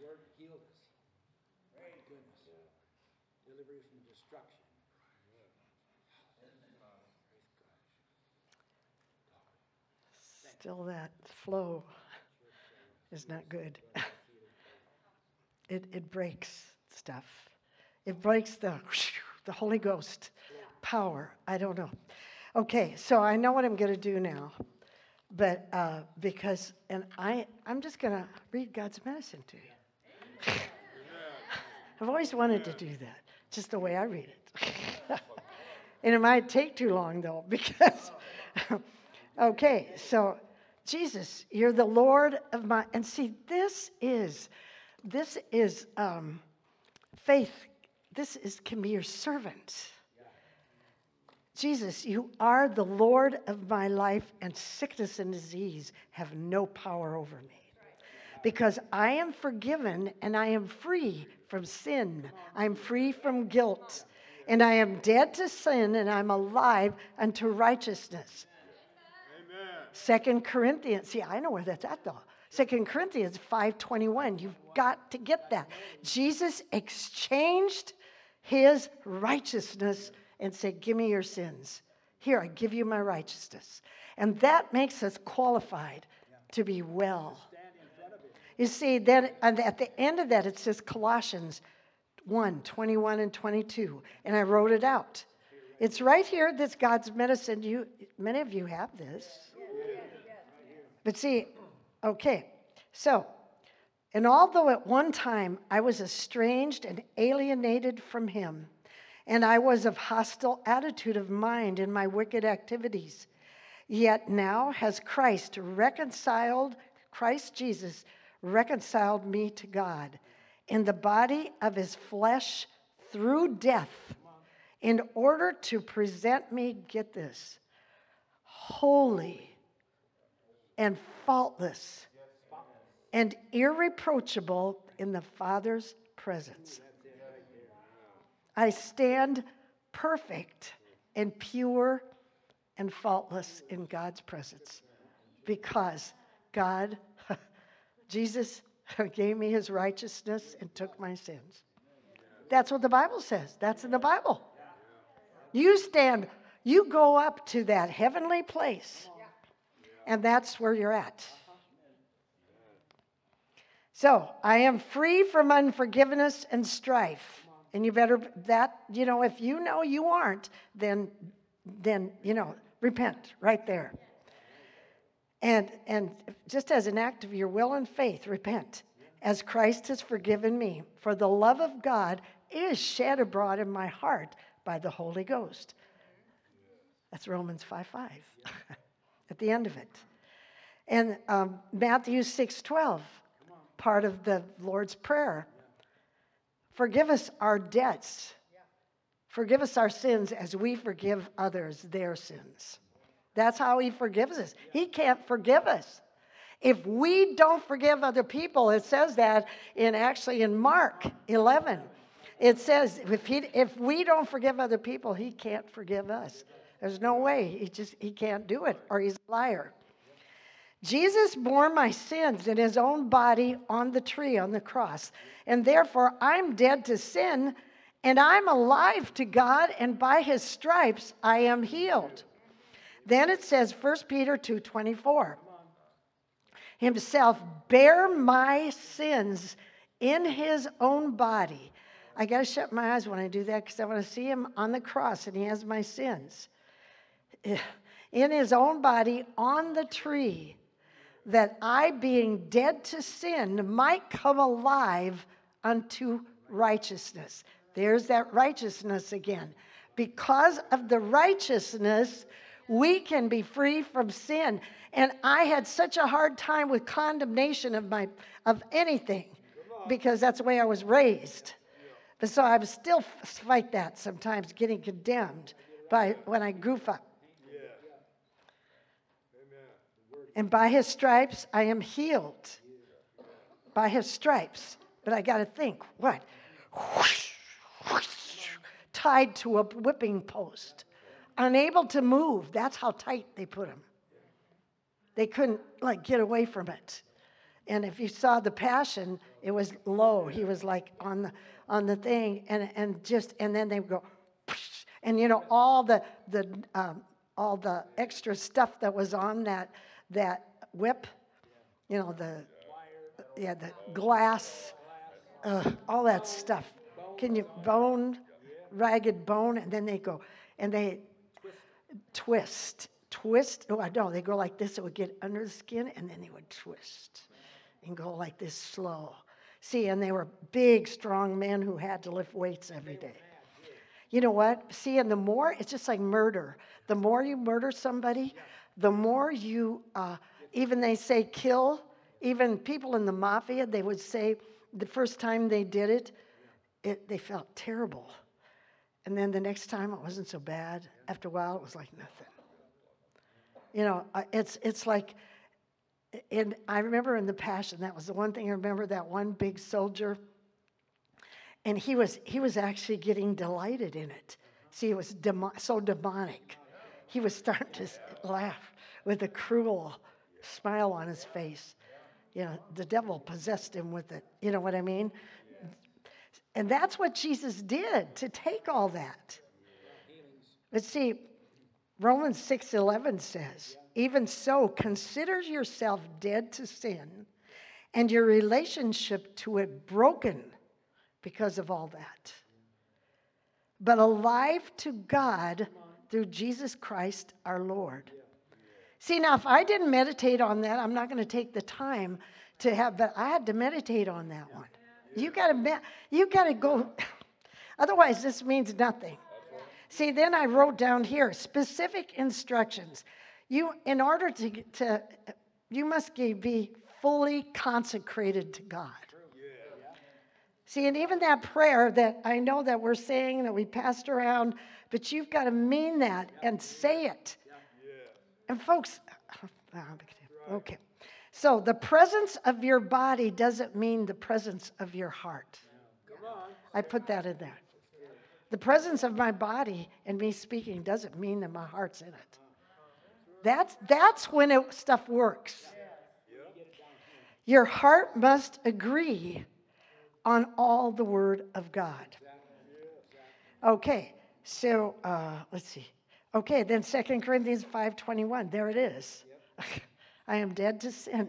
Lord, Lord healed us. Praise goodness. Yeah. Delivery from destruction. Yeah. Still that flow is not good. It breaks stuff. It breaks the Holy Ghost power. I don't know. Okay, so I know what I'm going to do now. But I'm just going to read God's medicine to you. I've always wanted to do that, just the way I read it. And it might take too long, though, because, okay, so Jesus, you're the Lord of my, and see, this is faith. This can be your servant. Jesus, you are the Lord of my life, and sickness and disease have no power over me. Because I am forgiven, and I am free from sin. I'm free from guilt. And I am dead to sin, and I'm alive unto righteousness. Amen. 2 Corinthians. See, I know where that's at, though. 2 Corinthians 5:21. You've got to get that. Jesus exchanged his righteousness and said, give me your sins. Here, I give you my righteousness. And that makes us qualified to be well. You see, then at the end of that, it says Colossians 1:21 and 22. And I wrote it out. It's right here. That's God's medicine. Many of you have this. But see, okay. So, and although at one time I was estranged and alienated from him, and I was of hostile attitude of mind in my wicked activities. Yet now has Christ Jesus reconciled me to God in the body of his flesh through death in order to present me, get this, holy and faultless and irreproachable in the Father's presence. I stand perfect and pure and faultless in God's presence because God, Jesus, gave me his righteousness and took my sins. That's what the Bible says. That's in the Bible. You go up to that heavenly place, and that's where you're at. So, I am free from unforgiveness and strife. And you better, if you know you aren't, then repent right there. And just as an act of your will and faith, repent. As Christ has forgiven me, for the love of God is shed abroad in my heart by the Holy Ghost. That's Romans 5:5 at the end of it. And Matthew 6:12, part of the Lord's Prayer. Forgive us our debts. Forgive us our sins as we forgive others their sins. That's how he forgives us. He can't forgive us if we don't forgive other people. It says that in Mark 11. It says if we don't forgive other people, he can't forgive us. There's no way. He can't do it, or he's a liar. Jesus bore my sins in his own body on the tree, on the cross. And therefore, I'm dead to sin, and I'm alive to God, and by his stripes I am healed. Then it says, 1 Peter 2:24, himself bare my sins in his own body. I got to shut my eyes when I do that because I want to see him on the cross, and he has my sins. In his own body on the tree, that I, being dead to sin, might come alive unto righteousness. There's that righteousness again. Because of the righteousness, we can be free from sin. And I had such a hard time with condemnation of anything, because that's the way I was raised. But so I still fight that sometimes, getting condemned by when I goof up. And by his stripes, I am healed. By his stripes. But I got to think, what? Whoosh, whoosh, tied to a whipping post. Unable to move. That's how tight they put him. They couldn't, get away from it. And if you saw the passion, it was low. He was like on the thing, and then they would go, and you know, all the extra stuff that was on that whip, you know, the glass, all that stuff. Can you bone, ragged bone, and then they go and they twist. Oh, I know. They go like this. It would get under the skin, and then they would twist and go like this slow. See, and they were big, strong men who had to lift weights every day. You know what? See, and the more, it's just like murder. The more you murder somebody, the more you, even they say kill, even people in the mafia, they would say the first time they did it, they felt terrible. And then the next time it wasn't so bad. After a while, it was like nothing. You know, it's like, and I remember in the Passion, that was the one thing I remember, that one big soldier, and he was actually getting delighted in it. See, it was so demonic. He was starting to laugh with a cruel smile on his face. You know, the devil possessed him with it. You know what I mean? And that's what Jesus did, to take all that. But see, Romans 6:11 says, even so, consider yourself dead to sin and your relationship to it broken because of all that, but alive to God through Jesus Christ our Lord. See, now, if I didn't meditate on that, I'm not going to take the time to have, but I had to meditate on that one. You got to go, otherwise this means nothing. See, then I wrote down here, specific instructions. You must be fully consecrated to God. Yeah. See, and even that prayer that I know that we're saying, that we passed around, but you've got to mean that and say it. Yeah. And folks, okay. So the presence of your body doesn't mean the presence of your heart. Come on. I put that in there. The presence of my body and me speaking doesn't mean that my heart's in it. That's when stuff works. Your heart must agree on all the Word of God. Okay, so let's see. Okay, then 2 Corinthians 5:21. There it is. I am dead to sin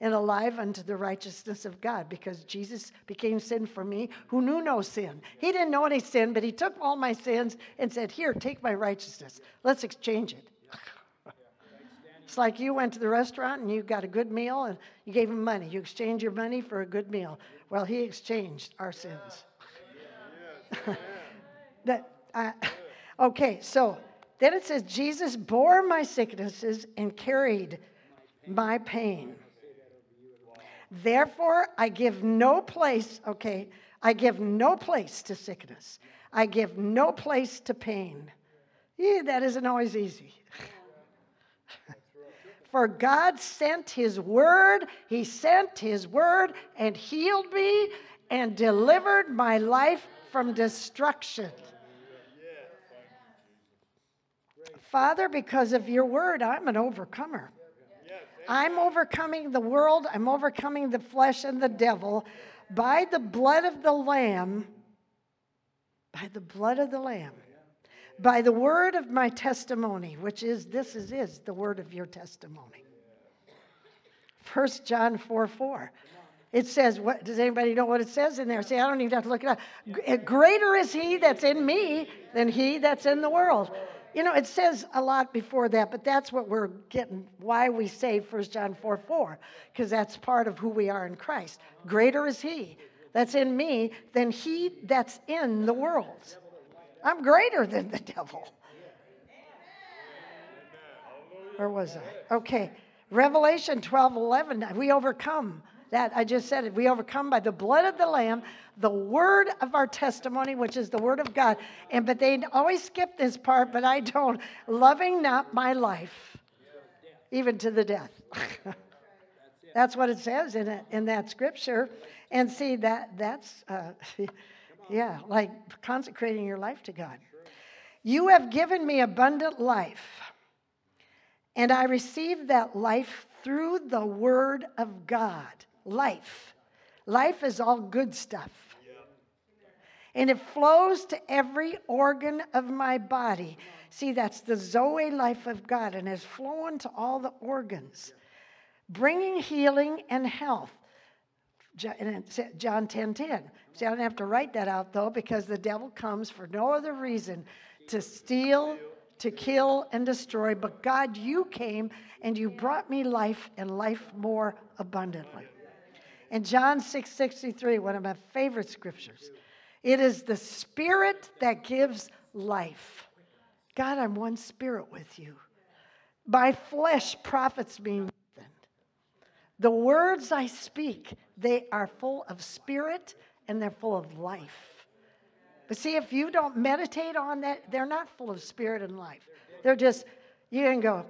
and alive unto the righteousness of God, because Jesus became sin for me who knew no sin. He didn't know any sin, but he took all my sins and said, here, take my righteousness. Let's exchange it. It's like you went to the restaurant and you got a good meal and you gave him money. You exchanged your money for a good meal. Well, he exchanged our sins. Okay, so then it says, Jesus bore my sicknesses and carried my pain. Therefore, I give no place to sickness. I give no place to pain. That isn't always easy. For God sent his word, and healed me and delivered my life from destruction. Father, because of your word, I'm an overcomer. I'm overcoming the world, I'm overcoming the flesh and the devil by the blood of the Lamb, by the word of my testimony, which is, this is the word of your testimony. 1 John 4:4. It says, what, does anybody know what it says in there? See, I don't even have to look it up. Greater is he that's in me than he that's in the world. You know, it says a lot before that, but that's what we're getting, why we say 1 John 4:4, because that's part of who we are in Christ. Greater is he that's in me than he that's in the world. I'm greater than the devil. Where was I? Okay, Revelation 12:11, we overcome. That, I just said it, we overcome by the blood of the Lamb, the word of our testimony, which is the word of God. But they always skip this part, but I don't. Loving not my life, even to the death. That's what it says in that scripture. And see, that's like consecrating your life to God. You have given me abundant life, and I received that life through the word of God. life. Life is all good stuff. Yeah. And it flows to every organ of my body. See, that's the Zoe life of God, and it's flowing to all the organs, bringing healing and health. John 10:10. See, I don't have to write that out, though, because the devil comes for no other reason to steal, to kill, and destroy. But God, you came, and you brought me life, and life more abundantly. And John 6:63, one of my favorite scriptures. It is the Spirit that gives life. God, I'm one spirit with you. My flesh profits me nothing. The words I speak, they are full of spirit and they're full of life. But see, if you don't meditate on that, they're not full of spirit and life. They're just, you can go,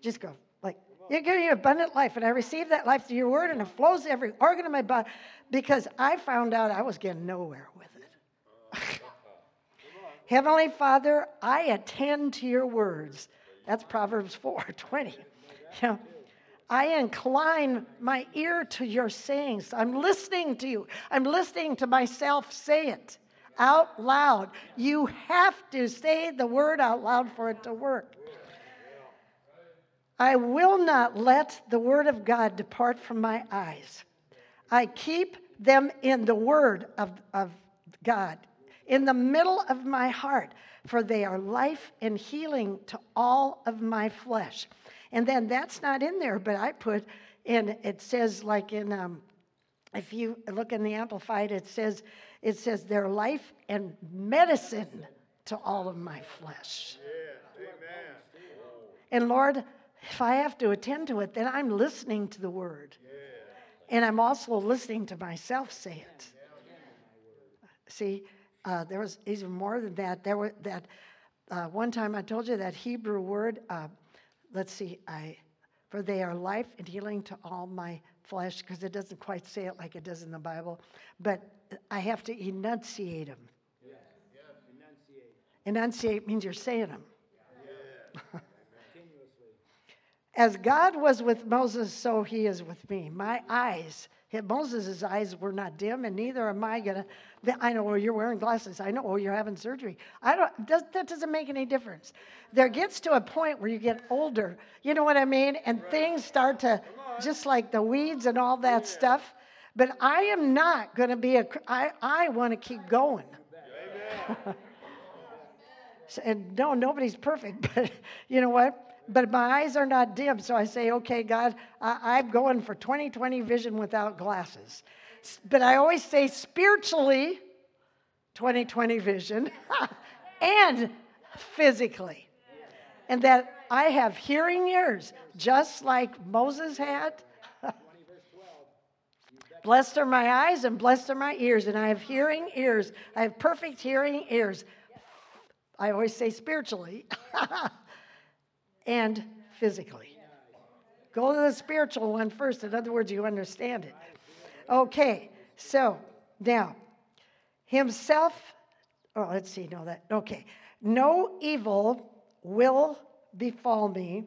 just go. Like, you're giving me abundant life, and I receive that life through your word, and it flows to every organ of my body, because I found out I was getting nowhere with it. Heavenly Father, I attend to your words. That's Proverbs 4:20. You know, I incline my ear to your sayings. I'm listening to you. I'm listening to myself say it out loud. You have to say the word out loud for it to work. I will not let the word of God depart from my eyes. I keep them in the word of God, in the middle of my heart, for they are life and healing to all of my flesh. And then that's not in there, but I put, and it says, like in, if you look in the Amplified, it says their life and medicine to all of my flesh. Yeah. Amen. And Lord, if I have to attend to it, then I'm listening to the word. Yeah. And I'm also listening to myself say it. See? There was even more than that. There were that one time I told you that Hebrew word. For they are life and healing to all my flesh, because it doesn't quite say it like it does in the Bible, but I have to enunciate them. Yeah. Yeah. Enunciate means you're saying them. Yeah. As God was with Moses, so He is with me. My eyes. Moses' eyes were not dim, and neither am I going to. I know, oh, you're wearing glasses. I know, oh, you're having surgery. That doesn't make any difference. There gets to a point where you get older. You know what I mean? And right. Things start to, just like the weeds and all that stuff. But I am not going to be I want to keep going. Amen. And no, nobody's perfect, but you know what? But my eyes are not dim, so I say, okay, God, I'm going for 20/20 vision without glasses. But I always say spiritually, 20/20 vision, and physically. And that I have hearing ears, just like Moses had. Blessed are my eyes and blessed are my ears, and I have hearing ears. I have perfect hearing ears. I always say spiritually. And physically. Go to the spiritual one first. In other words, you understand it. Okay, so now, no evil will befall me,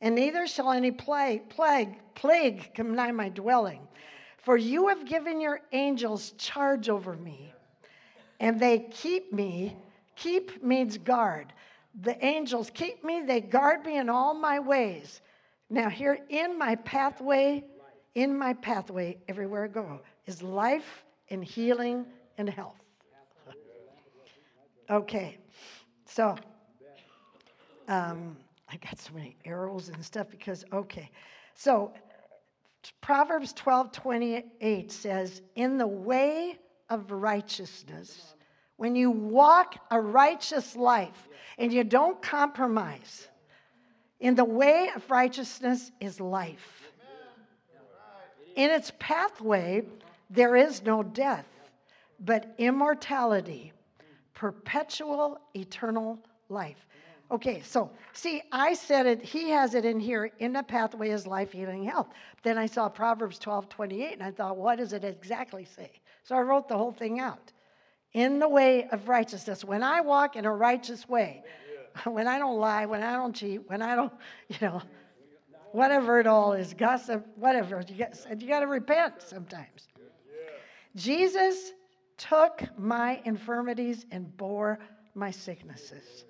and neither shall any plague come nigh my dwelling. For you have given your angels charge over me, and they keep me. Keep means guard. The angels keep me, they guard me in all my ways. Now here in my pathway, everywhere I go, is life and healing and health. Okay, so I got so many arrows and stuff because, okay. So Proverbs 12:28 says, in the way of righteousness, when you walk a righteous life and you don't compromise, in the way of righteousness is life. In its pathway, there is no death, but immortality, perpetual, eternal life. Okay, so, see, I said it, he has it in here, in the pathway is life, healing, health. Then I saw Proverbs 12:28, and I thought, what does it exactly say? So I wrote the whole thing out. In the way of righteousness. When I walk in a righteous way, when I don't lie, when I don't cheat, when I don't, whatever it all is, gossip, whatever. You got to repent sometimes. Jesus took my infirmities and bore my sicknesses.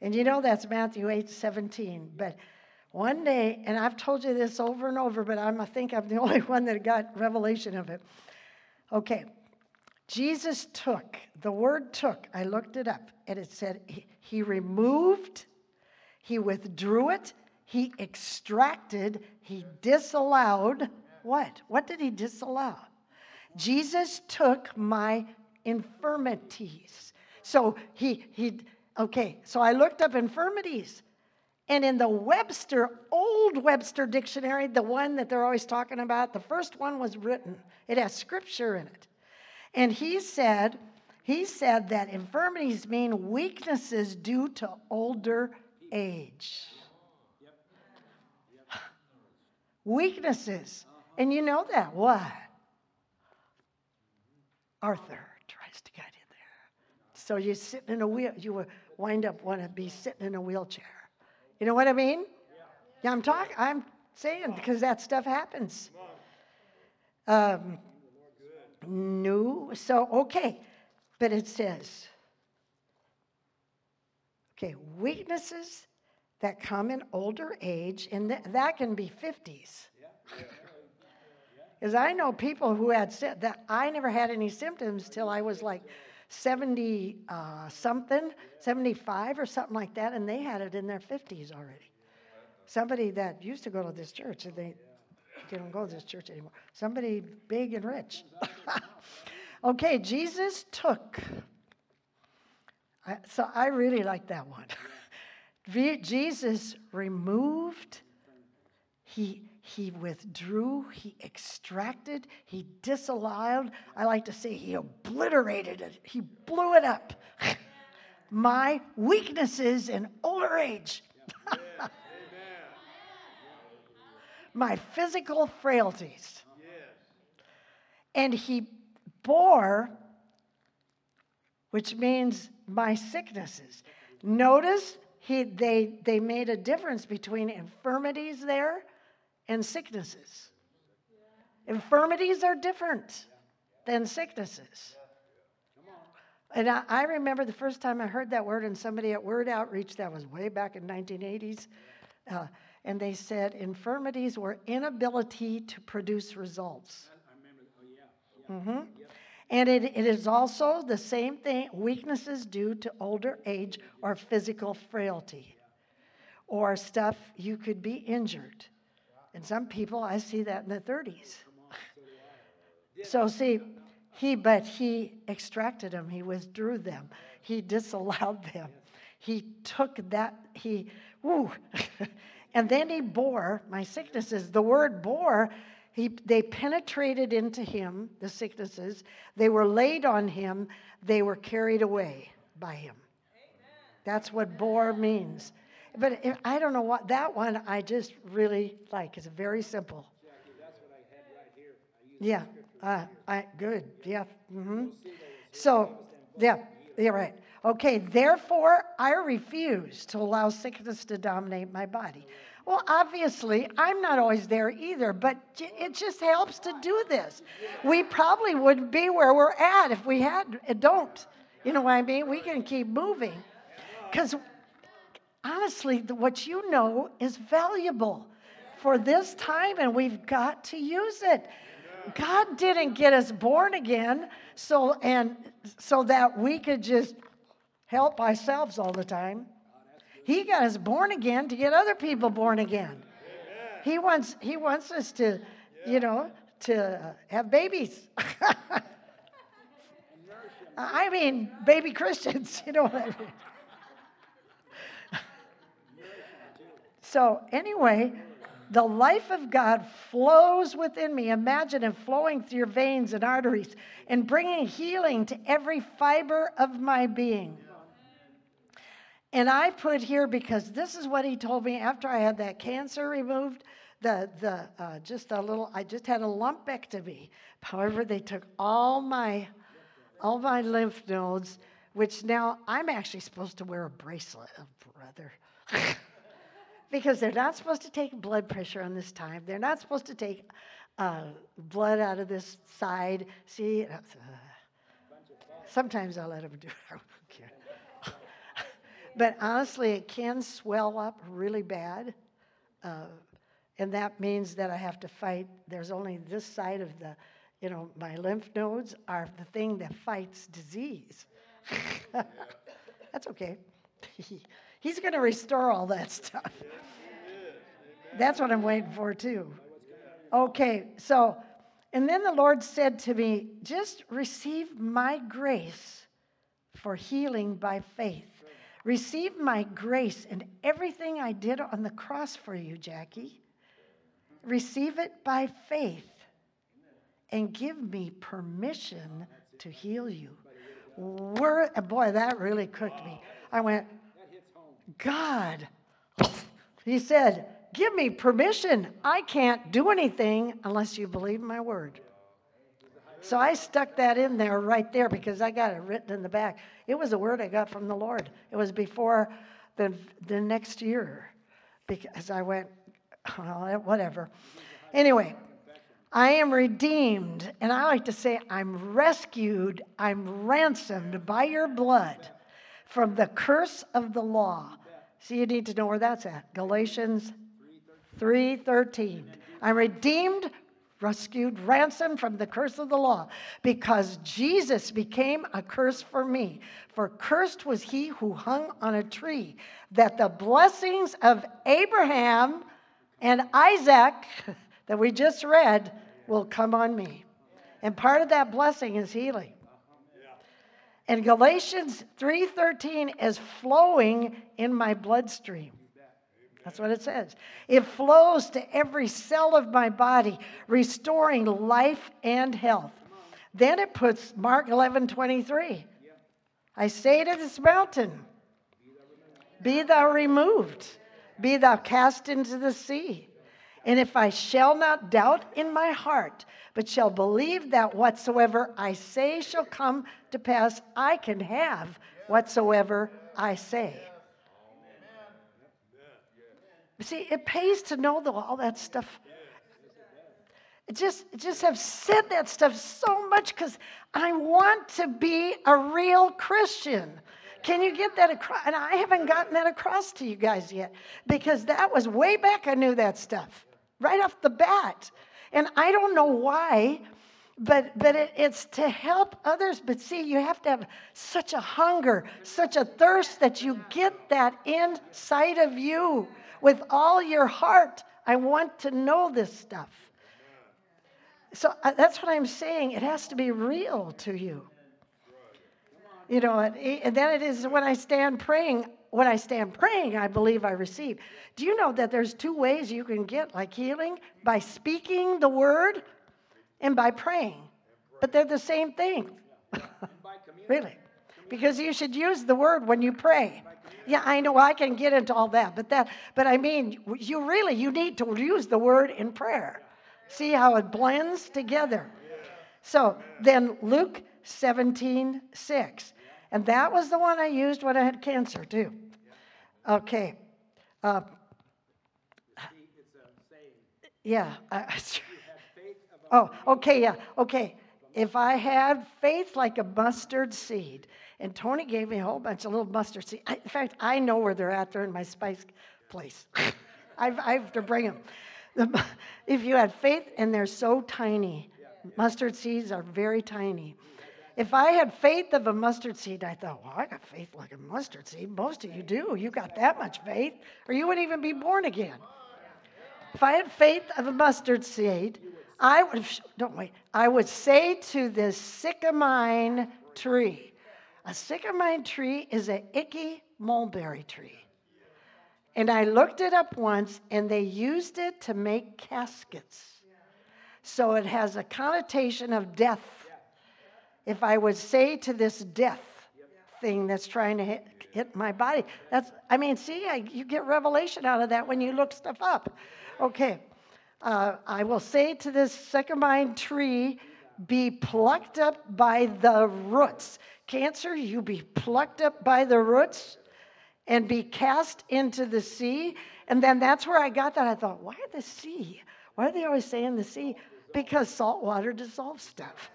And you know that's Matthew 8:17. But one day, and I've told you this over and over, but I think I'm the only one that got revelation of it. Okay, Jesus took, the word took, I looked it up, and it said he removed, he withdrew it, he extracted, he disallowed what? What did he disallow? Jesus took my infirmities. So so I looked up infirmities. And in the old Webster dictionary, the one that they're always talking about, the first one was written. It has scripture in it. And he said that infirmities mean weaknesses due to older age. Weaknesses. And you know that. Why? Arthur tries to get in there. So you're sitting in a wheel. You wind up wanting to be sitting in a wheelchair. You know what I mean? Yeah, I'm saying because that stuff happens. No. So, okay. But it says, okay, weaknesses that come in older age, and that can be 50s. Because I know people who had said that I never had any symptoms till I was like 75 or something like that, and they had it in their 50s already. Somebody that used to go to this church, and they don't go to this church anymore. Somebody big and rich. Okay, Jesus took. So I really like that one. Jesus removed, he withdrew, he extracted, he disallowed. I like to say he obliterated it. He blew it up. My weaknesses in older age. My physical frailties. And he bore, which means my sicknesses. Notice they made a difference between infirmities there and sicknesses. Infirmities are different than sicknesses. And I remember the first time I heard that word, and somebody at Word Outreach, that was way back in 1980s, and they said infirmities were inability to produce results. Mm-hmm. And it is also the same thing, weaknesses due to older age or physical frailty or stuff you could be injured. And some people, I see that in their 30s. So see, he extracted them. He withdrew them. He disallowed them. He took that, and then he bore my sicknesses. The word bore, they penetrated into him, the sicknesses. They were laid on him. They were carried away by him. Amen. That's what bore means. But I don't know what that one I just really like. It's very simple. Jackie, that's what I had right here. Good. Yeah. Mm-hmm. So, yeah, right. Okay. Therefore, I refuse to allow sickness to dominate my body. Well, obviously, I'm not always there either, but it just helps to do this. We probably wouldn't be where we're at if we don't. You know what I mean? We can keep moving. Because honestly, what you know is valuable for this time, and we've got to use it. God didn't get us born again so that we could just help ourselves all the time. He got us born again to get other people born again. Amen. He wants us to, to have babies. I mean, baby Christians, you know what I mean? So anyway, the life of God flows within me. Imagine it flowing through your veins and arteries and bringing healing to every fiber of my being. And I put here because this is what he told me after I had that cancer removed. I just had a lumpectomy. However, they took all my lymph nodes, which now I'm actually supposed to wear a bracelet, brother. because they're not supposed to take blood pressure on this time. They're not supposed to take blood out of this side. See? Sometimes I'll let them do it. I don't care. But honestly, it can swell up really bad. And that means that I have to fight. There's only this side of the, you know, my lymph nodes are the thing that fights disease. That's okay. He's going to restore all that stuff. That's what I'm waiting for, too. Okay, so, and then the Lord said to me, just receive my grace for healing by faith. Receive my grace and everything I did on the cross for you, Jackie. Receive it by faith and give me permission to heal you. Boy, that really cooked me. I went, God, he said, give me permission. I can't do anything unless you believe my word. So I stuck that in there right there because I got it written in the back. It was a word I got from the Lord. It was before the next year because I went, oh, whatever. Anyway, I am redeemed. And I like to say I'm rescued, I'm ransomed by your blood from the curse of the law. So you need to know where that's at. Galatians 3:13. I'm redeemed, rescued, ransomed from the curse of the law, because Jesus became a curse for me. For cursed was he who hung on a tree, that the blessings of Abraham and Isaac that we just read will come on me. And part of that blessing is healing. And Galatians 3:13 is flowing in my bloodstream. That's what it says. It flows to every cell of my body, restoring life and health. Then it puts Mark 11:23. I say to this mountain, be thou removed, be thou cast into the sea. And if I shall not doubt in my heart, but shall believe that whatsoever I say shall come to pass, I can have whatsoever I say. See, it pays to know all that stuff. Just have said that stuff so much because I want to be a real Christian. Can you get that across? And I haven't gotten that across to you guys yet because that was way back. I knew that stuff right off the bat. And I don't know why, but it's to help others. But see, you have to have such a hunger, such a thirst that you get that inside of you. With all your heart, I want to know this stuff. So that's what I'm saying. It has to be real to you. You know, and then it is when I stand praying. When I stand praying, I believe I receive. Do you know that there's two ways you can get like healing? By speaking the word and by praying. But they're the same thing. Really. Because you should use the word when you pray. Yeah, I know I can get into all that, but I mean, you need to use the word in prayer. See how it blends together. So then Luke 17:6. And that was the one I used when I had cancer, too. Okay. Yeah. Oh, okay, yeah, okay. If I had faith like a mustard seed, and Tony gave me a whole bunch of little mustard seeds. In fact, I know where they're at. They're in my spice place. I have to bring them. If you had faith, and they're so tiny. Mustard seeds are very tiny. If I had faith of a mustard seed, I thought, well, I got faith like a mustard seed. Most of you do. You got that much faith, or you wouldn't even be born again. If I had faith of a mustard seed, I would say to this sycamine tree. A sycamine tree is an icky mulberry tree. And I looked it up once, and they used it to make caskets. So it has a connotation of death. If I would say to this death thing that's trying to hit my body, you get revelation out of that when you look stuff up. Okay. I will say to this sycamine tree, be plucked up by the roots. Cancer, you be plucked up by the roots and be cast into the sea. And then that's where I got that. I thought, why the sea? Why are they always saying the sea? Because salt water dissolves stuff.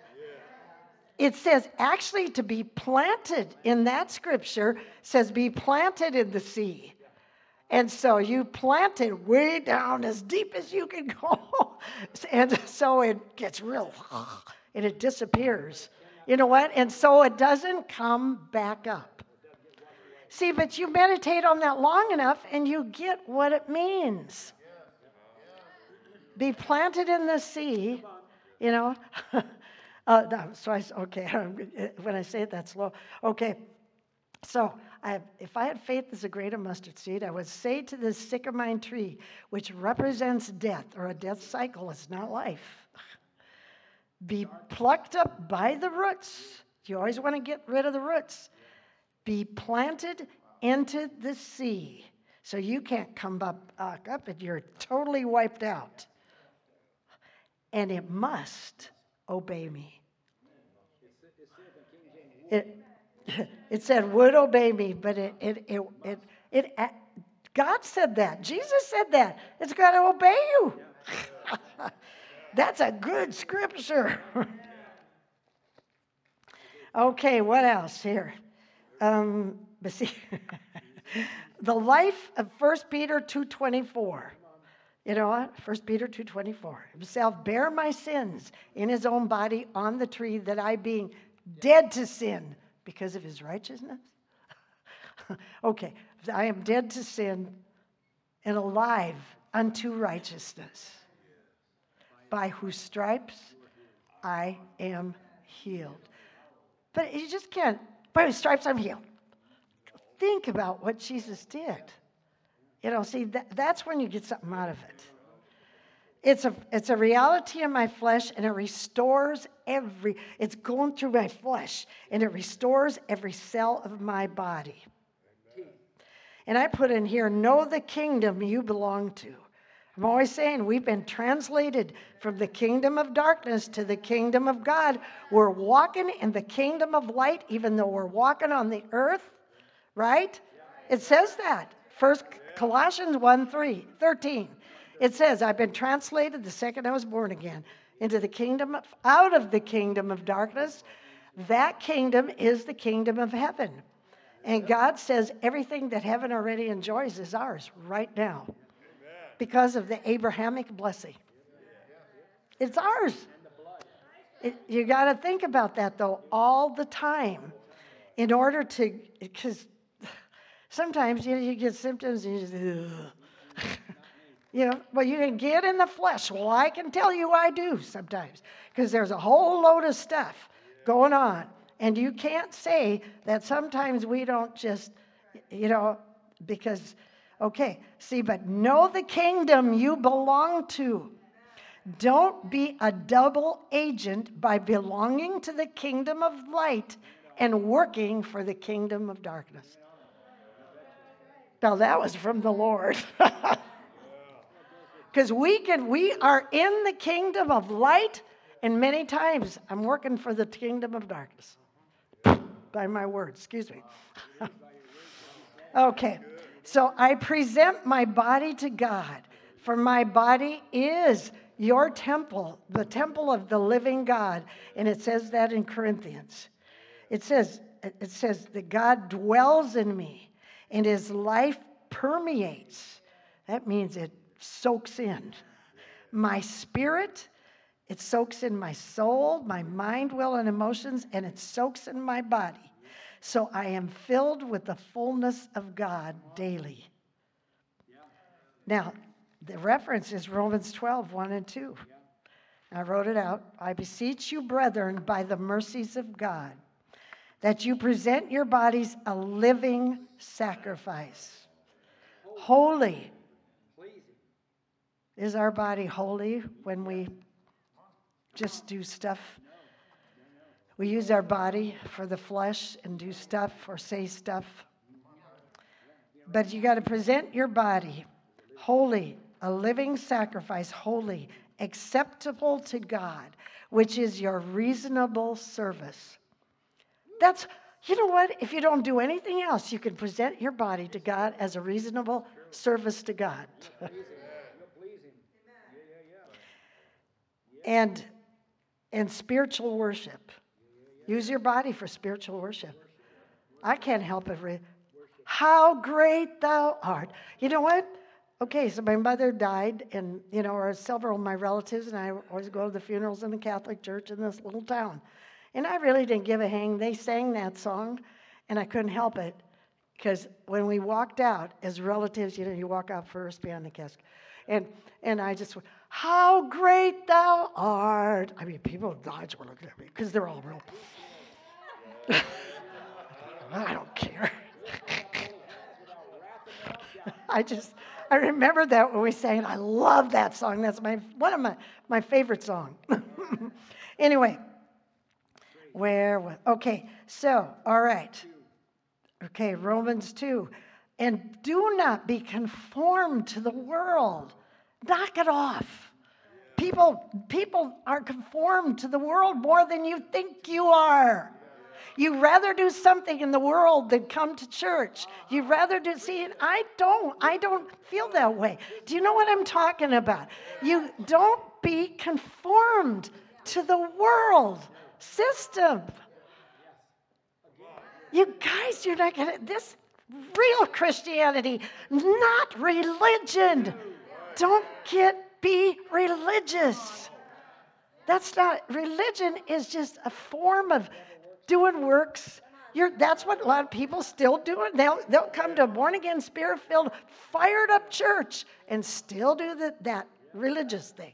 It says actually to be planted in that scripture, says be planted in the sea. And so you plant it way down as deep as you can go. And so it gets real, and it disappears. You know what? And so it doesn't come back up. See, but you meditate on that long enough and you get what it means. Be planted in the sea, you know. When I say it, that's low. Okay, so if I had faith as a grain of mustard seed, I would say to this sycamore tree, which represents death or a death cycle, it's not life. Be plucked up by the roots. You always want to get rid of the roots. Be planted into the sea, so you can't come up and you're totally wiped out. And it must obey me. It said would obey me, but it God said that. Jesus said that. It's got to obey you. That's a good scripture. Okay, what else here? But see, the life of 1 Peter 2:24. You know what? 1 Peter 2:24. Himself bare my sins in his own body on the tree, that I being dead to sin because of his righteousness. Okay, I am dead to sin and alive unto righteousness, by whose stripes I am healed. But you just can't, by whose stripes I'm healed. Think about what Jesus did. You know, see, that's when you get something out of it. It's a reality in my flesh, and it restores it's going through my flesh, and it restores every cell of my body. Amen. And I put in here, know the kingdom you belong to. I'm always saying we've been translated from the kingdom of darkness to the kingdom of God. We're walking in the kingdom of light, even though we're walking on the earth, right? It says that. First Colossians 1:13. It says, I've been translated the second I was born again into the kingdom out of the kingdom of darkness. That kingdom is the kingdom of heaven. And God says everything that heaven already enjoys is ours right now because of the Abrahamic blessing. It's ours. You got to think about that, though, all the time in order to, because sometimes you get symptoms and you just, you know, well, you can get in the flesh. Well, I can tell you I do sometimes, because there's a whole load of stuff going on. And you can't say that sometimes we don't just, you know, because, okay, see, but know the kingdom you belong to. Don't be a double agent by belonging to the kingdom of light and working for the kingdom of darkness. Now, that was from the Lord. Because we are in the kingdom of light, and many times I'm working for the kingdom of darkness. By my words, excuse me. Okay, so I present my body to God, for my body is your temple, the temple of the living God. And it says that in Corinthians. It says that God dwells in me. And his life permeates. That means it soaks in my spirit. It soaks in my soul, my mind, will, and emotions. And it soaks in my body. So I am filled with the fullness of God daily. Now, the reference is Romans 12:1-2. I wrote it out. I beseech you, brethren, by the mercies of God, that you present your bodies a living sacrifice. Holy. Is our body holy when we just do stuff? We use our body for the flesh and do stuff or say stuff. But you got to present your body holy, a living sacrifice, holy, acceptable to God, which is your reasonable service. That's, you know what? If you don't do anything else, you can present your body to God as a reasonable service to God. And spiritual worship. Use your body for spiritual worship. I can't help it. How great thou art. You know what? Okay, so my mother died, and, you know, or several of my relatives, and I always go to the funerals in the Catholic Church in this little town. And I really didn't give a hang. They sang that song, and I couldn't help it, because when we walked out as relatives, you know, you walk out first behind the casket. And I just went, how great thou art. I mean, people in Dodge were looking at me, because they're all real. I don't care. I remember that when we sang it. I love that song. That's one of my favorite songs. Anyway, all right. Okay, Romans 2. And do not be conformed to the world. Knock it off. People are conformed to the world more than you think you are. You'd rather do something in the world than come to church. You'd rather do, see, I don't feel that way. Do you know what I'm talking about? You don't be conformed to the world system. You guys, you're not going to, this real Christianity, not religion. Don't be religious. That's not, religion is just a form of doing works. That's what a lot of people still do. They'll come to a born-again, spirit-filled, fired-up church and still do that religious thing.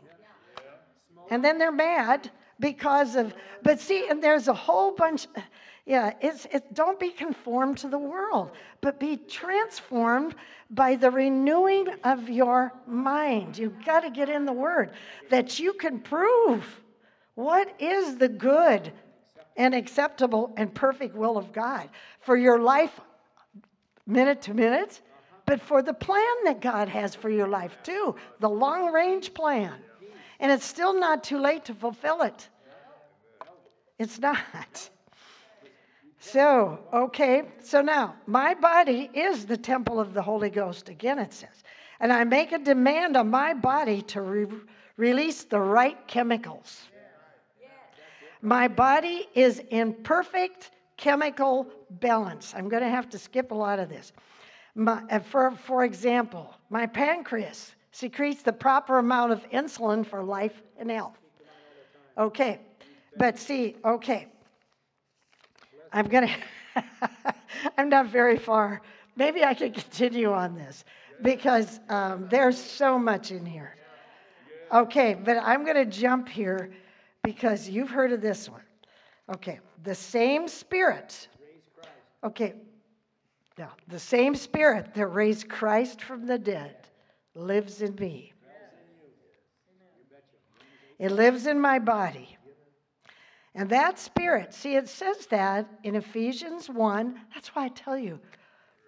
And then they're mad because of, but see, and there's a whole bunch, don't be conformed to the world, but be transformed by the renewing of your mind. You've got to get in the Word that you can prove what is the good and acceptable and perfect will of God for your life minute to minute, but for the plan that God has for your life too, the long-range plan. And it's still not too late to fulfill it. It's not. So, okay, so now, my body is the temple of the Holy Ghost, again it says, and I make a demand on my body to release the right chemicals. My body is in perfect chemical balance. I'm going to have to skip a lot of this. For example, my pancreas secretes the proper amount of insulin for life and health. Okay. I'm not very far. Maybe I can continue on this because there's so much in here. Okay, but I'm going to jump here. Because you've heard of this one. Okay, the same spirit. Okay, now, the same spirit that raised Christ from the dead lives in me. It lives in my body. And that spirit, see, it says that in Ephesians 1. That's why I tell you,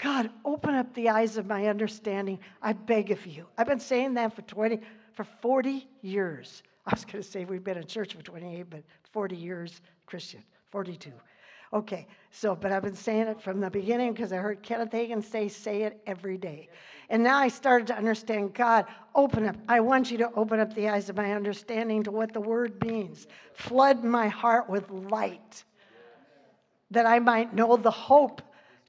God, open up the eyes of my understanding. I beg of you. I've been saying that for 40 years. I was going to say we've been in church for 28, but 40 years Christian, 42. Okay, so, but I've been saying it from the beginning because I heard Kenneth Hagin say it every day. And now I started to understand, God, open up. I want you to open up the eyes of my understanding to what the word means. Flood my heart with light that I might know the hope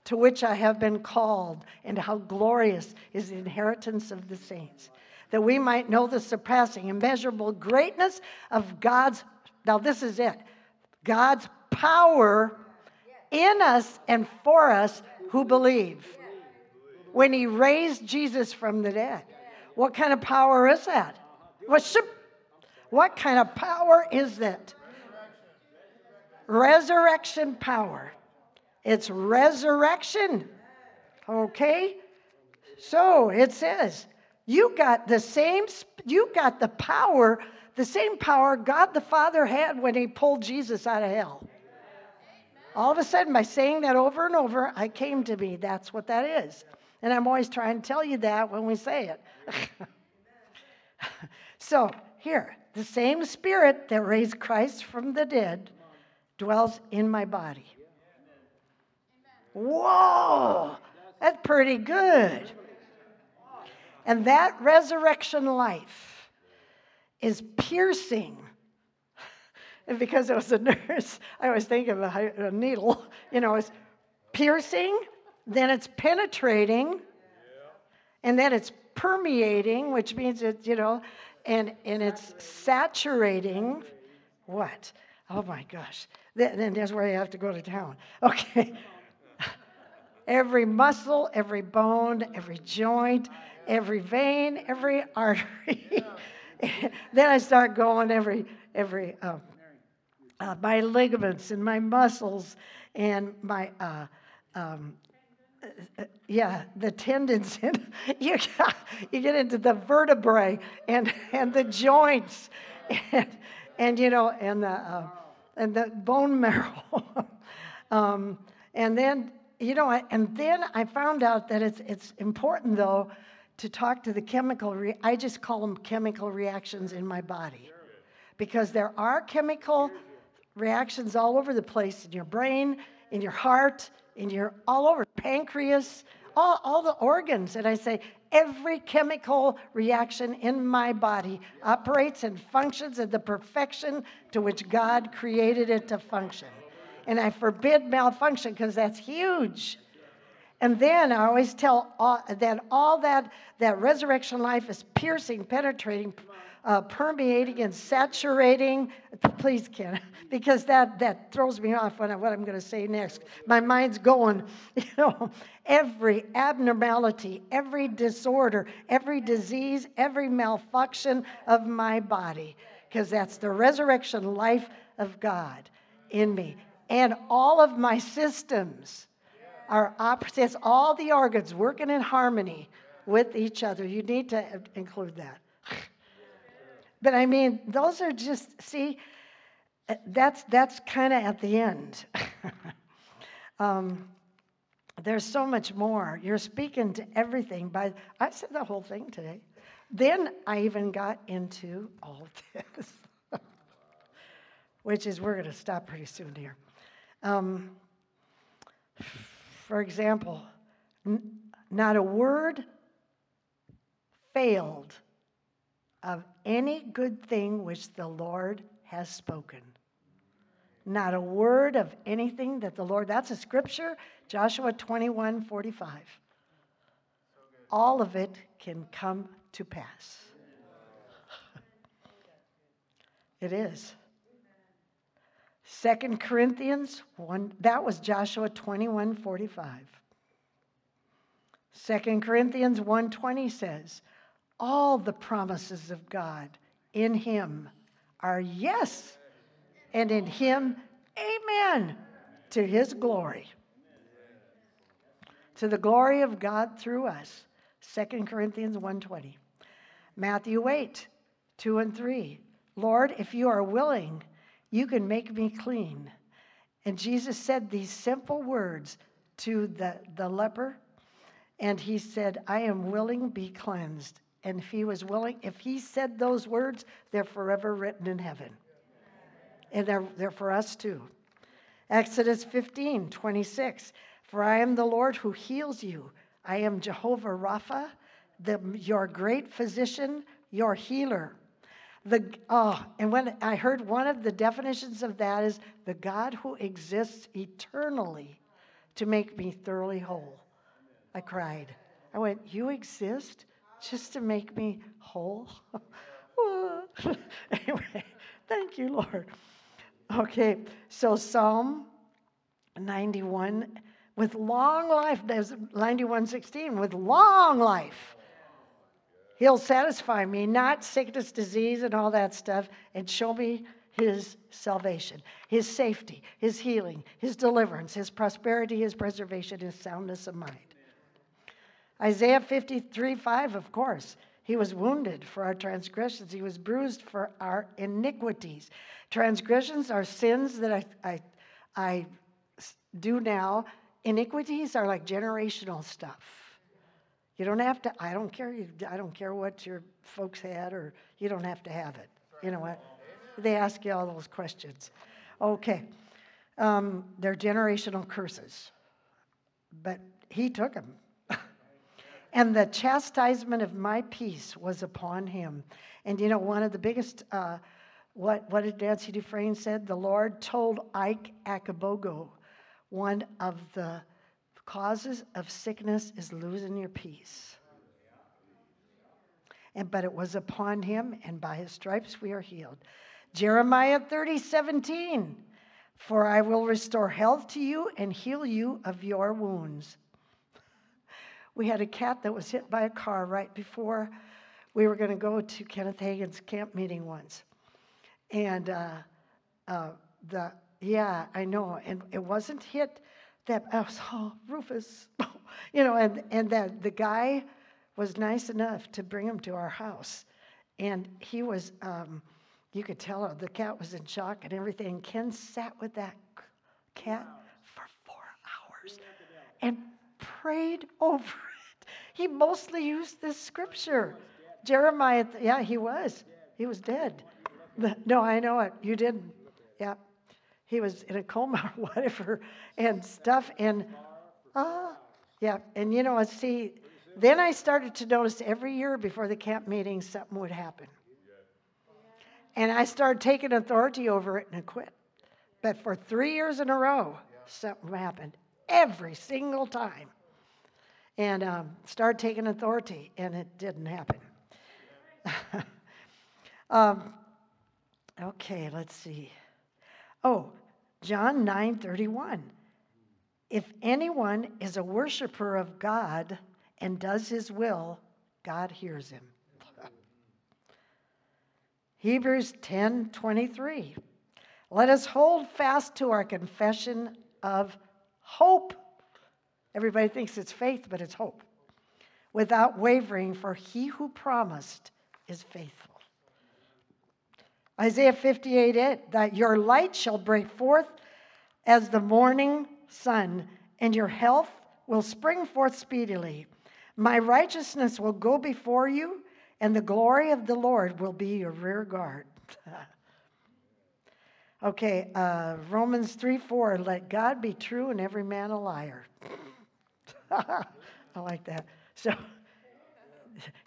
to which I have been called and how glorious is the inheritance of the saints. That we might know the surpassing, immeasurable greatness of God's, now this is it, God's power in us and for us who believe. When he raised Jesus from the dead. What kind of power is that? What kind of power is that? Resurrection power. It's resurrection. Okay? So it says, you got the same power God the Father had when he pulled Jesus out of hell. Amen. All of a sudden, by saying that over and over, I came to me. That's what that is. And I'm always trying to tell you that when we say it. So here, the same spirit that raised Christ from the dead dwells in my body. Whoa, that's pretty good. And that resurrection life is piercing. And because I was a nurse, I always think of a needle, it's piercing, then it's penetrating, and then it's permeating, which means it, and it's saturating. What? Oh, my gosh. Then that's where you have to go to town. Okay. Every muscle, every bone, every joint, every vein, every artery. Then I start going every my ligaments and my muscles and my the tendons, and you get into the vertebrae and the joints and the bone marrow, and then I found out that it's important though to talk to the chemical. I just call them chemical reactions in my body, because there are chemical reactions all over the place, in your brain, in your heart, all over, pancreas, all the organs. And I say every chemical reaction in my body operates and functions at the perfection to which God created it to function. And I forbid malfunction, because that's huge. And then I always tell that resurrection life is piercing, penetrating, permeating, and saturating. Please, Ken, because that throws me off what I'm going to say next. My mind's going, every abnormality, every disorder, every disease, every malfunction of my body, because that's the resurrection life of God in me. And all of my systems are operating, all the organs working in harmony with each other. You need to include that. But I mean, those are just, see, that's kind of at the end. There's so much more. You're speaking to everything. I said the whole thing today. Then I even got into all this, which is, we're going to stop pretty soon here. For example, not a word failed of any good thing which the Lord has spoken. Not a word of anything that the Lord, that's a scripture, Joshua 21:45. All of it can come to pass. It is. 2 Corinthians 1, that was Joshua 21:45. 2 Corinthians 1:20 says, all the promises of God in him are yes, and in him, amen, to his glory. To the glory of God through us, 2 Corinthians 1:20. Matthew 8:2-3. Lord, if you are willing, you can make me clean. And Jesus said these simple words to the leper, and he said, I am willing, be cleansed. And if he was willing, if he said those words, they're forever written in heaven. And they're for us too. Exodus 15:26. For I am the Lord who heals you. I am Jehovah Rapha, your great physician, your healer. And when I heard one of the definitions of that is the God who exists eternally to make me thoroughly whole. I cried. I went, you exist? Just to make me whole? Anyway, thank you, Lord. Okay, so Psalm 91, with long life, there's 91:16, with long life, he'll satisfy me, not sickness, disease, and all that stuff, and show me his salvation, his safety, his healing, his deliverance, his prosperity, his preservation, his soundness of mind. Isaiah 53:5, of course. He was wounded for our transgressions. He was bruised for our iniquities. Transgressions are sins that I do now. Iniquities are like generational stuff. You don't have to, I don't care what your folks had, or you don't have to have it. You know what? They ask you all those questions. Okay. They're generational curses. But he took them. And the chastisement of my peace was upon him. And you know, one of the biggest, what did Nancy Dufresne said? The Lord told Ike Akabogo, one of the causes of sickness is losing your peace. But it was upon him, and by his stripes we are healed. Jeremiah 30:17, for I will restore health to you and heal you of your wounds. We had a cat that was hit by a car right before we were going to go to Kenneth Hagin's camp meeting once. And yeah, I know. And it wasn't hit that, I was, oh, Rufus. You know, and that the guy was nice enough to bring him to our house. And he was, you could tell the cat was in shock and everything. Ken sat with that cat for 4 hours and prayed over it. He mostly used this scripture. Jeremiah, yeah, he was. He was dead. No, I know it. You didn't. Yeah. He was in a coma or whatever and stuff. And, yeah. And, you know, see, then I started to notice every year before the camp meeting something would happen. And I started taking authority over it and I quit. But for 3 years in a row, something happened. Every single time. And started taking authority and it didn't happen. Okay, let's see. Oh, John 9:31. If anyone is a worshiper of God and does his will, God hears him. Hebrews 10:23. Let us hold fast to our confession of hope. Everybody thinks it's faith, but it's hope. Without wavering, for he who promised is faithful. Isaiah 58:8, that your light shall break forth as the morning sun, and your health will spring forth speedily. My righteousness will go before you, and the glory of the Lord will be your rear guard. Okay, Romans 3:4, let God be true and every man a liar. I like that. So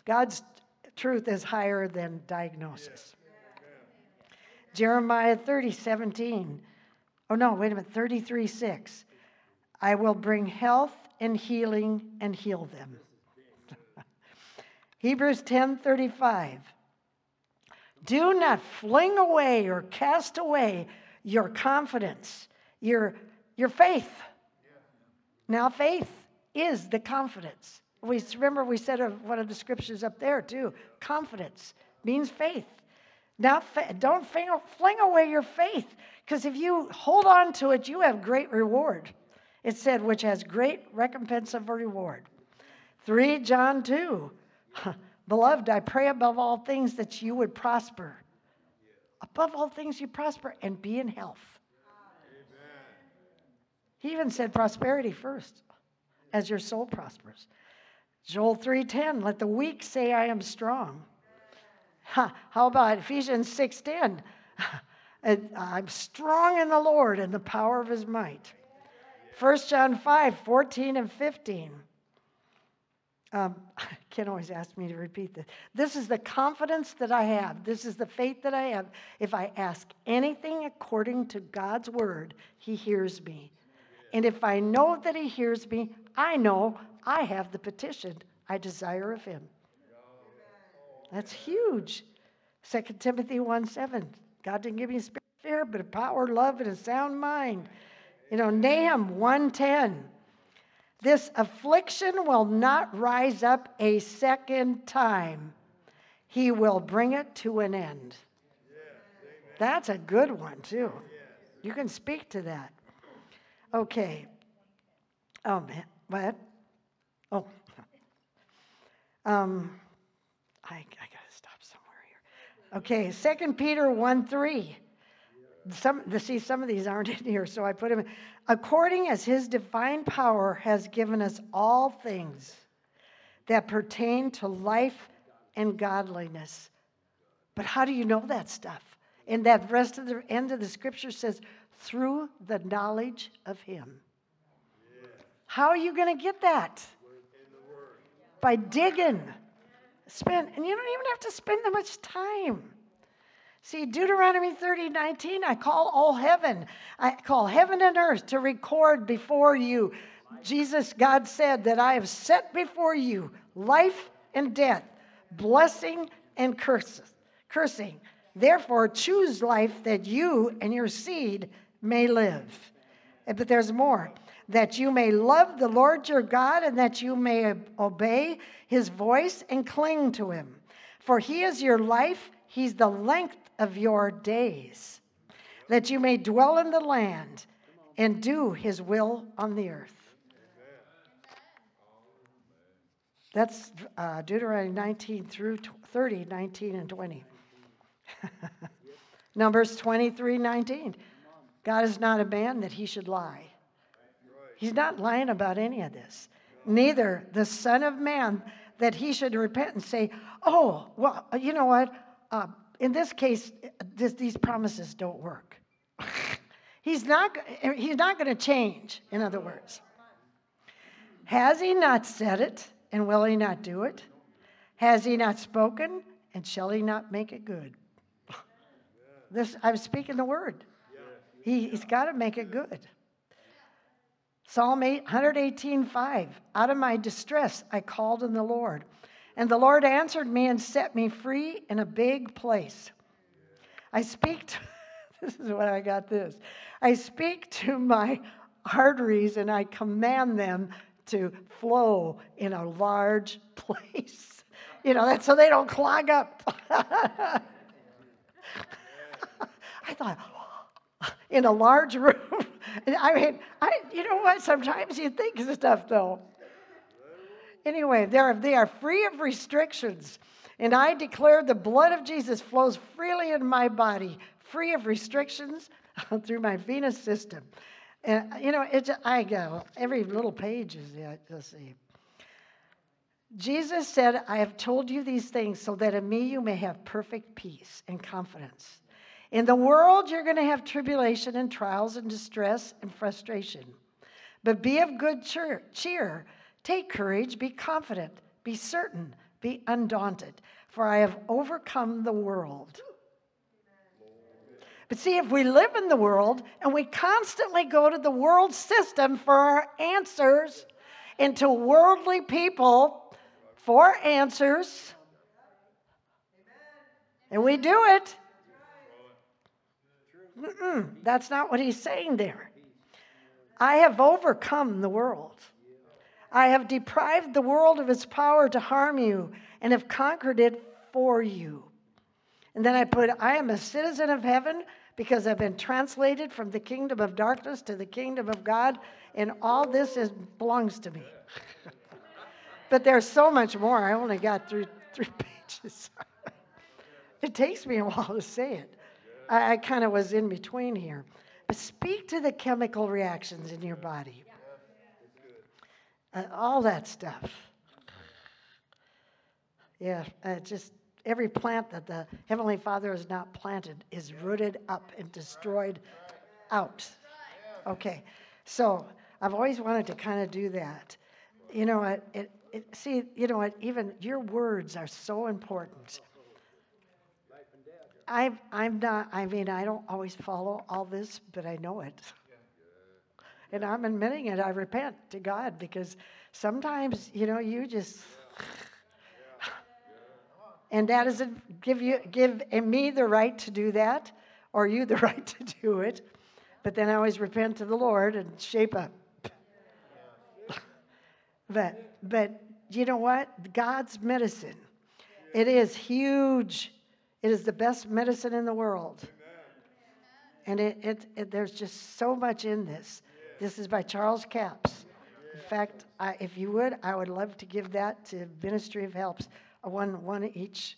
God's truth is higher than diagnosis. Jeremiah 30:17. Oh, no, wait a minute. 33:6. I will bring health and healing and heal them. Hebrews 10:35. Do not fling away or cast away your confidence, your faith. Now, faith is the confidence. We remember we said one of the scriptures up there, too. Confidence means faith. Now, don't fling away your faith, because if you hold on to it, you have great reward. It said, which has great recompense of a reward. 3 John 2, beloved, I pray above all things that you would prosper. Above all things you prosper and be in health. Amen. He even said prosperity first, as your soul prospers. Joel 3:10, let the weak say I am strong. How about Ephesians 6:10? I'm strong in the Lord and the power of his might. 1 John 5:14 and 15. Ken always asks me to repeat this. This is the confidence that I have. This is the faith that I have. If I ask anything according to God's word, he hears me. And if I know that he hears me, I know I have the petition I desire of him. That's huge. 2 Timothy 1:7. God didn't give me a spirit of fear, but a power, love, and a sound mind. You know, Nahum 1:10. This affliction will not rise up a second time. He will bring it to an end. That's a good one, too. You can speak to that. Okay. Oh, man. What? Oh. I gotta stop somewhere here. Okay, 2 Peter 1:3. Some of these aren't in here, so I put them in. According as his divine power has given us all things that pertain to life and godliness. But how do you know that stuff? And that rest of the end of the scripture says, through the knowledge of him. Yeah. How are you going to get that? by digging. Spend, and you don't even have to spend that much time. See, Deuteronomy 30:19, I call all heaven. I call heaven and earth to record before you. Jesus, God said that I have set before you life and death, blessing and cursing. Therefore, choose life that you and your seed may live. But there's more. That you may love the Lord your God and that you may obey his voice and cling to him. For he is your life. He's the length of your days. That you may dwell in the land and do his will on the earth. That's Deuteronomy 19 through 30, 19 and 20. Numbers 23:19. God is not a man that he should lie. He's not lying about any of this. Neither the Son of Man that he should repent and say, oh, well, you know what? In this case, these promises don't work. He's not going to change, in other words. Has he not said it, and will he not do it? Has he not spoken, and shall he not make it good? This, I'm speaking the word. He's got to make it good. Psalm 118:5, out of my distress I called on the Lord, and the Lord answered me and set me free in a big place. I speak to, this is what I got this, I speak to my arteries and I command them to flow in a large place. You know, that's so they don't clog up. I thought, in a large room. I mean, you know what? Sometimes you think of stuff, though. Anyway, they are free of restrictions. And I declare the blood of Jesus flows freely in my body, free of restrictions through my venous system. And, you know, every little page is, you'll see. Jesus said, I have told you these things so that in me you may have perfect peace and confidence. In the world, you're going to have tribulation and trials and distress and frustration. But be of good cheer. Take courage. Be confident. Be certain. Be undaunted. For I have overcome the world. But see, if we live in the world and we constantly go to the world system for our answers and to worldly people for answers, and we do it, that's not what he's saying there. I have overcome the world. I have deprived the world of its power to harm you and have conquered it for you. And then I put, I am a citizen of heaven because I've been translated from the kingdom of darkness to the kingdom of God, and all this belongs to me. But there's so much more. I only got through 3 pages. It takes me a while to say it. I kind of was in between here. But speak to the chemical reactions in your body. All that stuff. Yeah, just every plant that the Heavenly Father has not planted is rooted up and destroyed out. Okay, so I've always wanted to kind of do that. You know, see, you know what, even your words are so important. I'm not, I mean, I don't always follow all this, but I know it. And I'm admitting it. I repent to God because sometimes, you know, you just... And that doesn't give me the right to do that or you the right to do it. But then I always repent to the Lord and shape up. But you know what? God's medicine. It is huge. It is the best medicine in the world. Amen. And there's just so much in this. Yeah. This is by Charles Capps. Yeah. In fact, if you would, I would love to give that to Ministry of Helps, one each.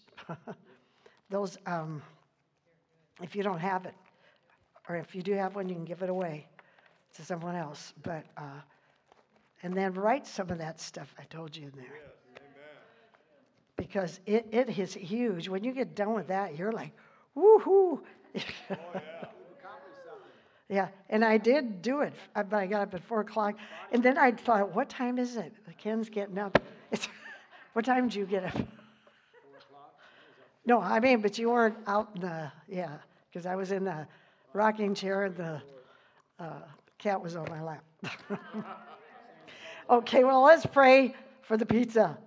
Those, if you don't have it, or if you do have one, you can give it away to someone else. But and then write some of that stuff I told you in there. Yeah. Because it is huge. When you get done with that, you're like, woohoo. Yeah, and I did do it. But I got up at 4:00. And then I thought, what time is it? Ken's getting up. What time did you get up? 4 o'clock. No, I mean, but you weren't out in the, yeah, because I was in the rocking chair and the cat was on my lap. Okay, well, let's pray for the pizza.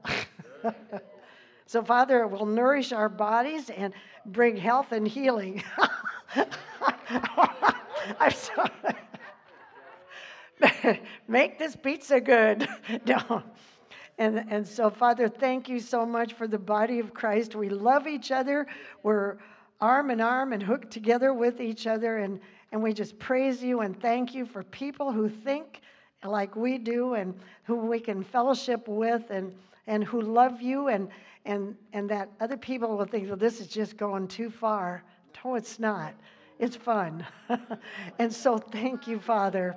So, Father, it will nourish our bodies and bring health and healing. I'm sorry. Make this pizza good. No. And so, Father, thank you so much for the body of Christ. We love each other. We're arm in arm and hooked together with each other. And we just praise you and thank you for people who think like we do and who we can fellowship with and who love you and that other people will think, well, this is just going too far. No, it's not. It's fun. And so thank you, Father.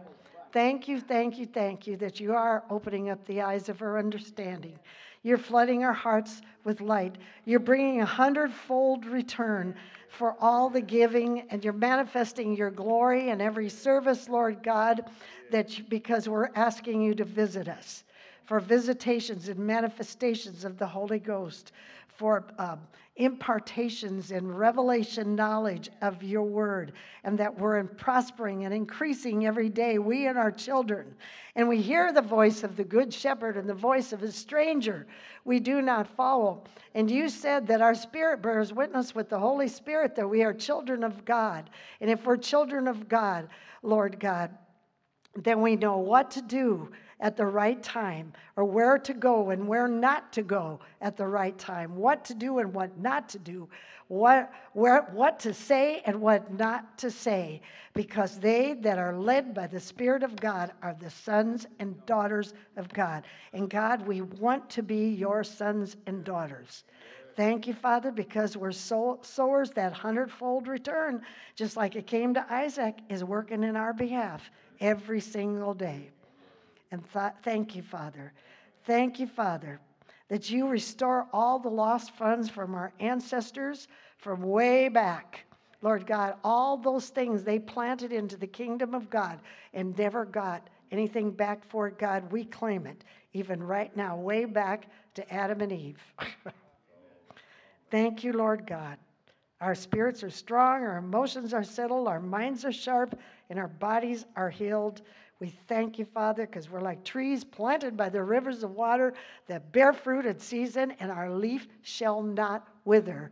Thank you that you are opening up the eyes of our understanding. You're flooding our hearts with light. You're bringing 100-fold return for all the giving, and you're manifesting your glory in every service, Lord God, that you, because we're asking you to visit us for visitations and manifestations of the Holy Ghost, for impartations and revelation knowledge of your word, and that we're prospering and increasing every day, we and our children. And we hear the voice of the good shepherd and the voice of a stranger we do not follow. And you said that our spirit bears witness with the Holy Spirit that we are children of God. And if we're children of God, Lord God, then we know what to do at the right time, or where to go and where not to go at the right time, what to do and what not to do, what to say and what not to say, because they that are led by the Spirit of God are the sons and daughters of God. And God, we want to be your sons and daughters. Thank you, Father, because we're sowers, that 100-fold return, just like it came to Isaac, is working in our behalf every single day. And thank you, Father. Thank you, Father, that you restore all the lost funds from our ancestors from way back. Lord God, all those things they planted into the kingdom of God and never got anything back for it, God, we claim it, even right now, way back to Adam and Eve. Thank you, Lord God. Our spirits are strong, our emotions are settled, our minds are sharp, and our bodies are healed. We thank you, Father, because we're like trees planted by the rivers of water that bear fruit in season, and our leaf shall not wither,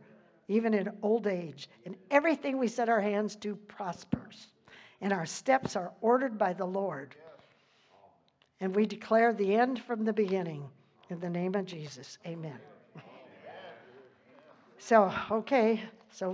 even in old age. And everything we set our hands to prospers, and our steps are ordered by the Lord. And we declare the end from the beginning. In the name of Jesus, amen. So, okay, so we